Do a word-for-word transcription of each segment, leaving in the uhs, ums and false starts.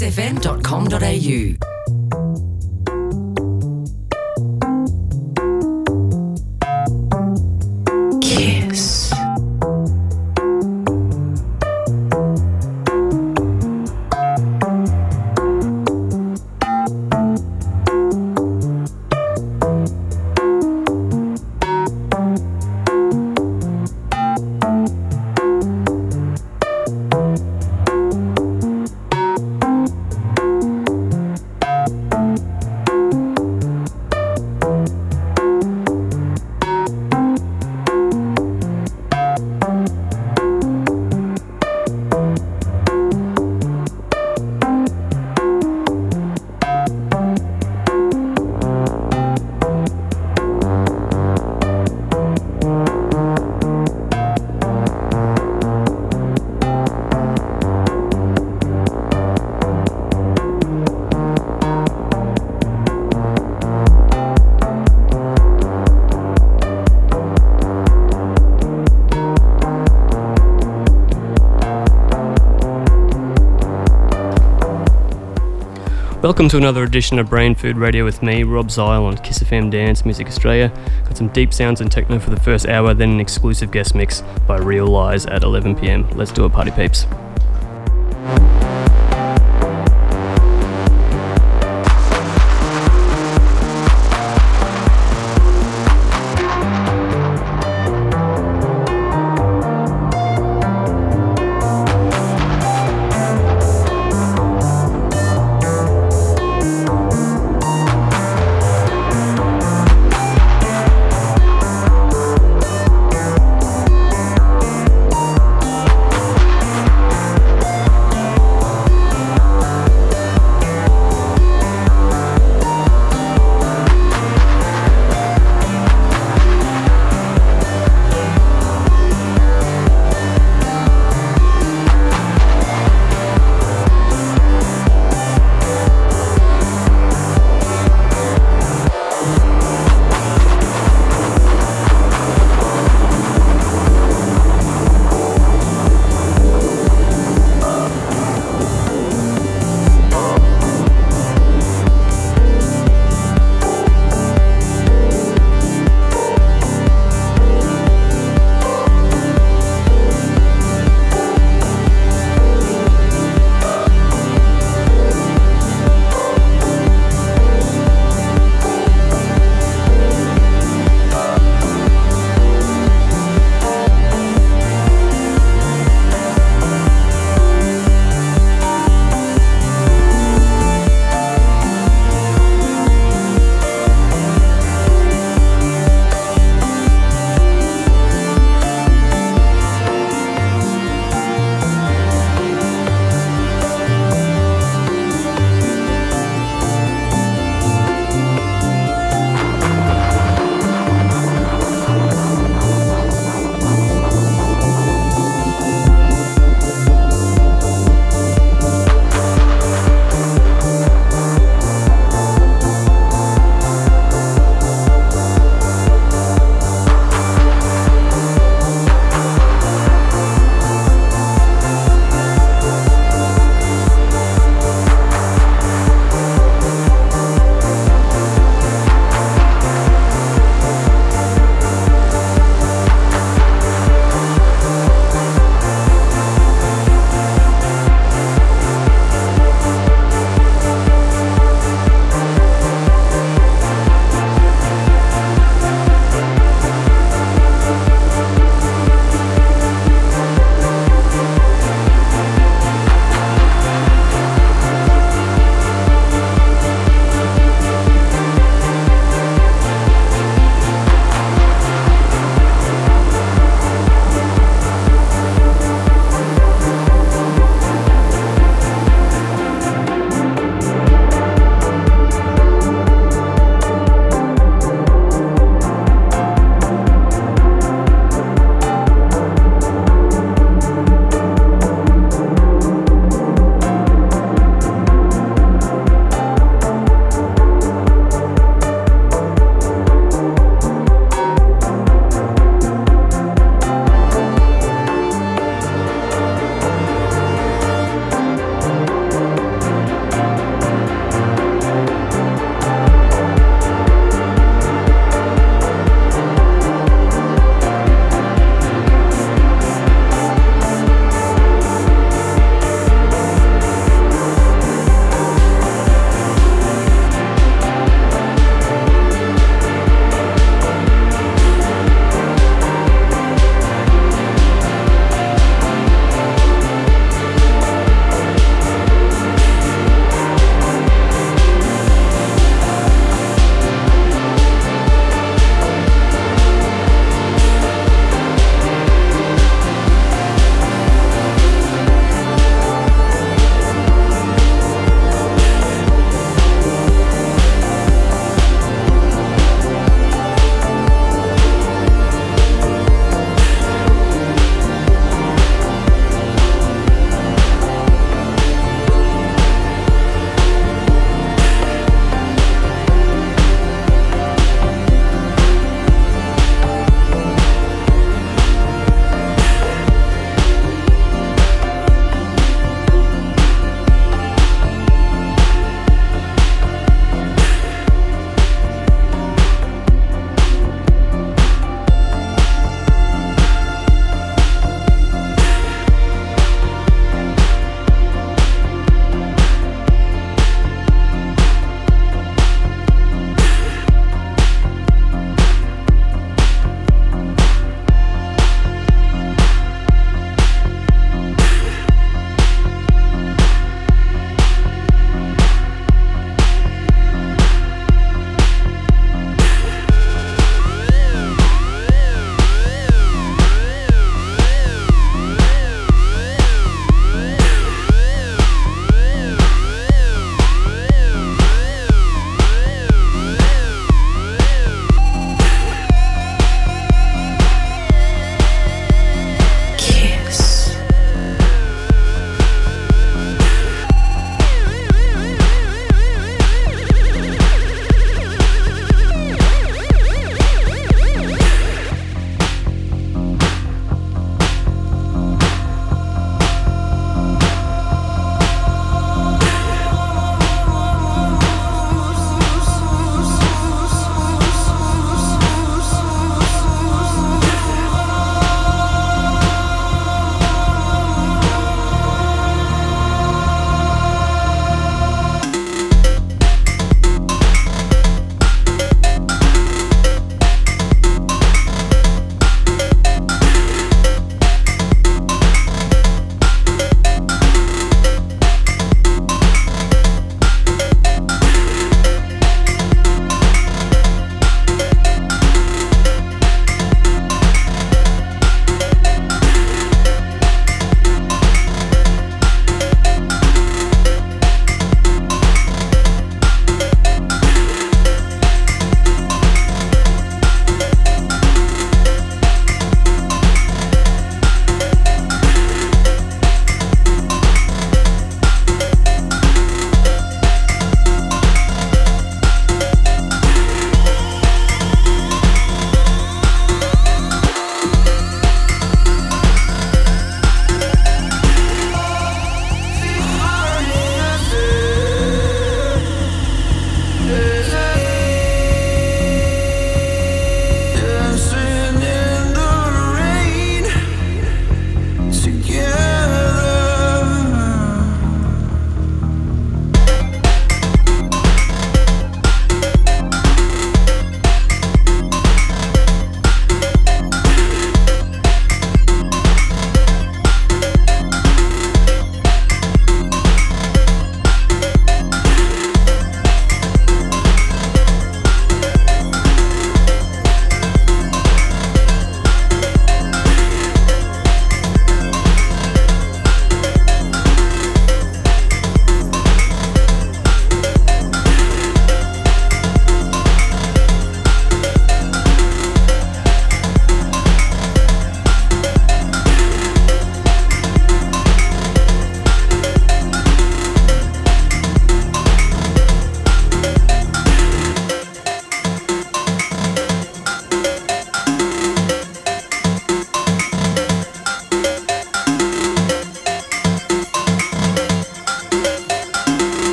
kiss f m dot com dot a u. Welcome to another edition of Brain Food Radio with me, Rob Zile, on Kiss F M Dance Music Australia. Got some deep sounds and techno for the first hour, then an exclusive guest mix by Real Lies at eleven p m. Let's do it, party peeps.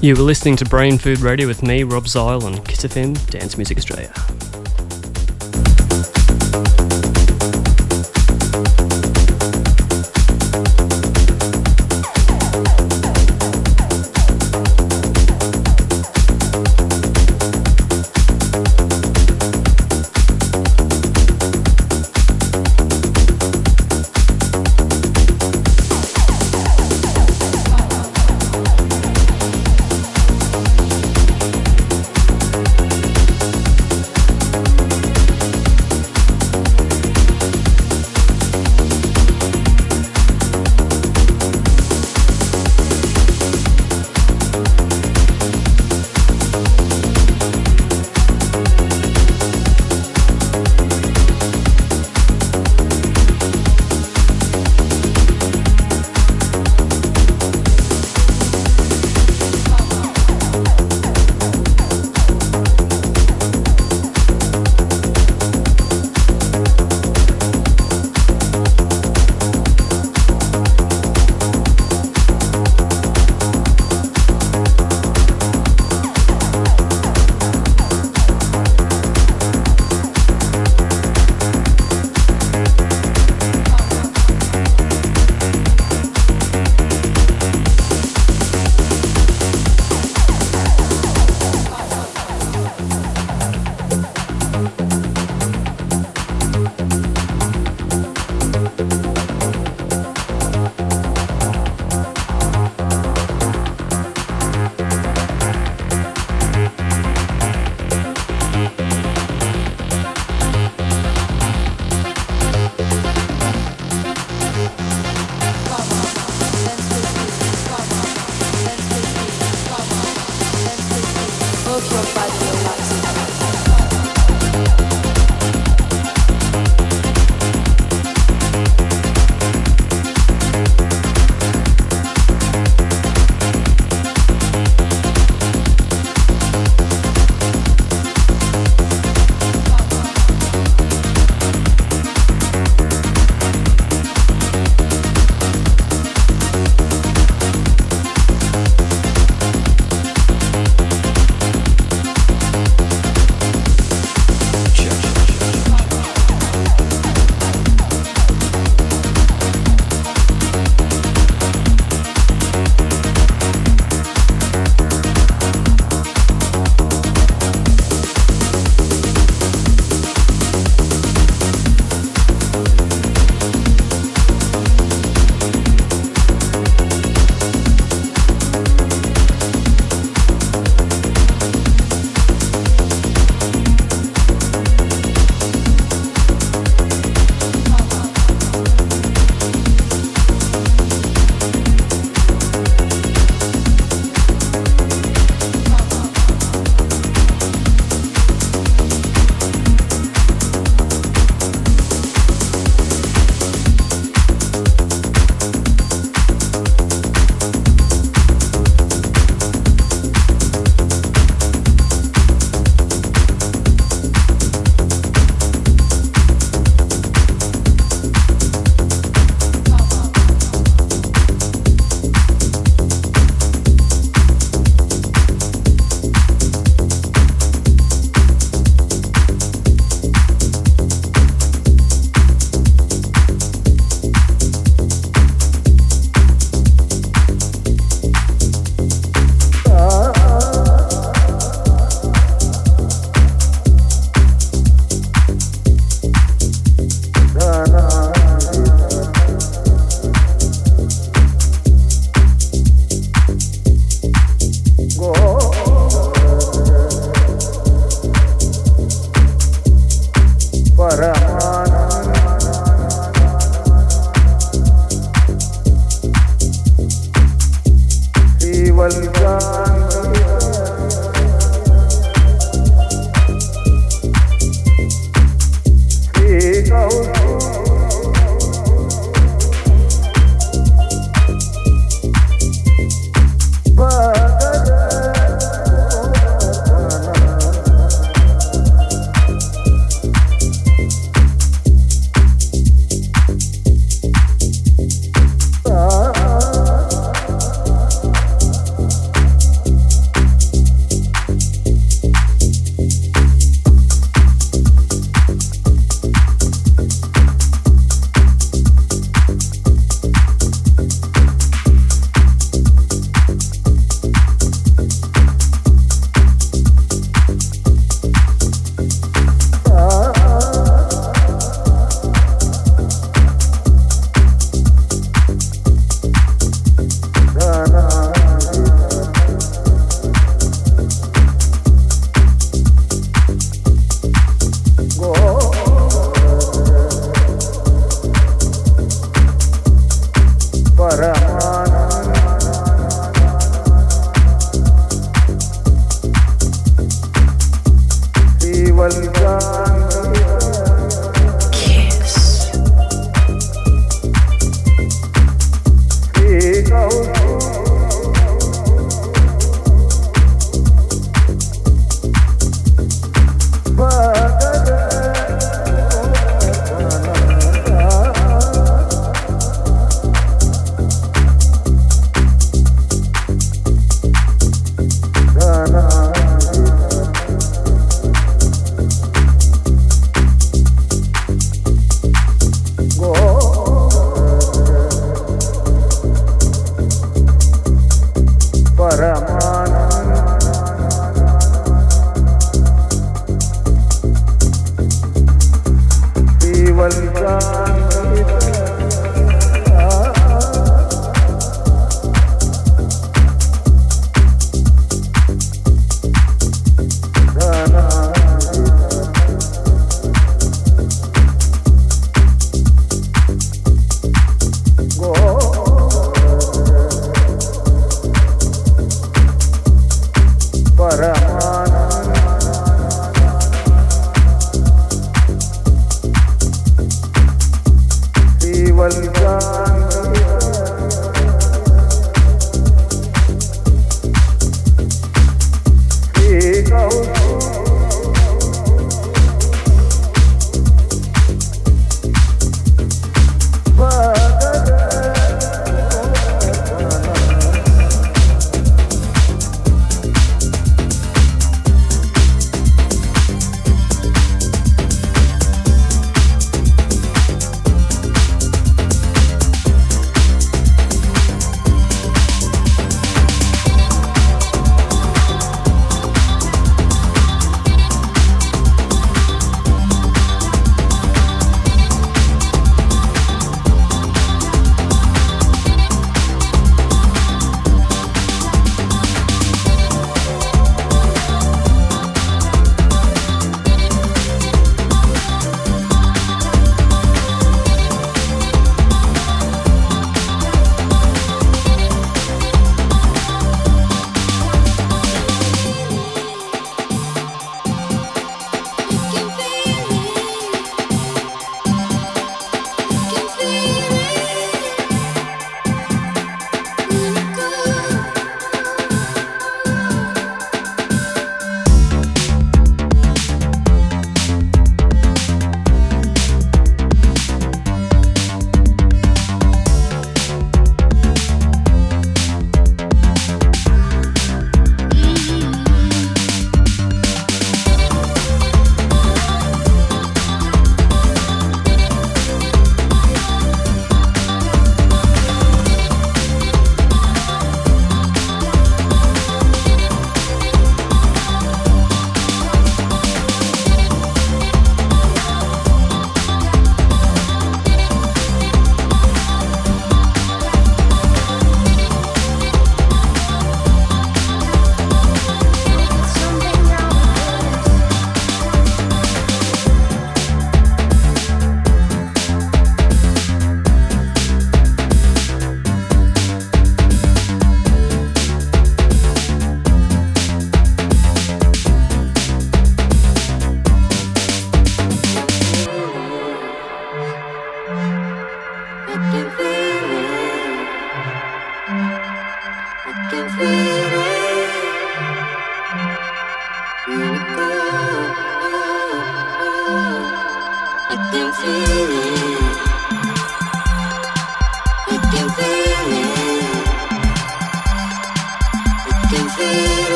You were listening to Brain Food Radio with me, Rob Zile, on Kiss F M, Dance Music Australia.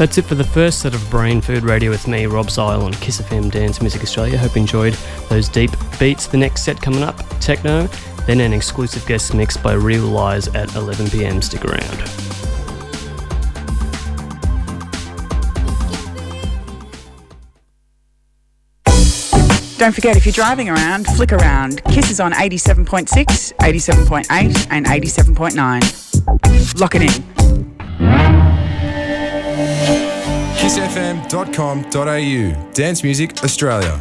That's it for the first set of Brain Food Radio with me, Rob Zile, on Kiss F M Dance Music Australia. Hope you enjoyed those deep beats. The next set coming up, techno, then an exclusive guest mix by Real Lies at eleven p m. Stick around. Don't forget, if you're driving around, flick around. Kiss is on eighty-seven point six, eighty-seven point eight and eighty-seven point nine. Lock it in. Kiss F M dot com dot a u. Dance Music Australia.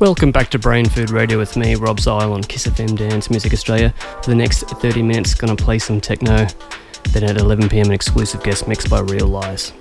Welcome back to Brain Food Radio with me, Rob Zile, on Kiss F M Dance Music Australia. For the next thirty minutes, gonna play some techno. Then at eleven p m, an exclusive guest mix by Real Lies.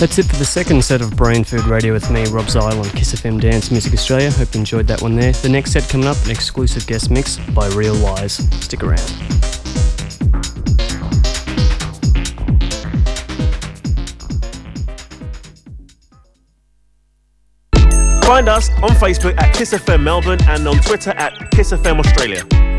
That's it for the second set of Brain Food Radio with me, Rob Zile, on Kiss F M Dance Music Australia. Hope you enjoyed that one there. The next set coming up, an exclusive guest mix by Real Lies. Stick around. Find us on Facebook at Kiss F M Melbourne and on Twitter at Kiss F M Australia.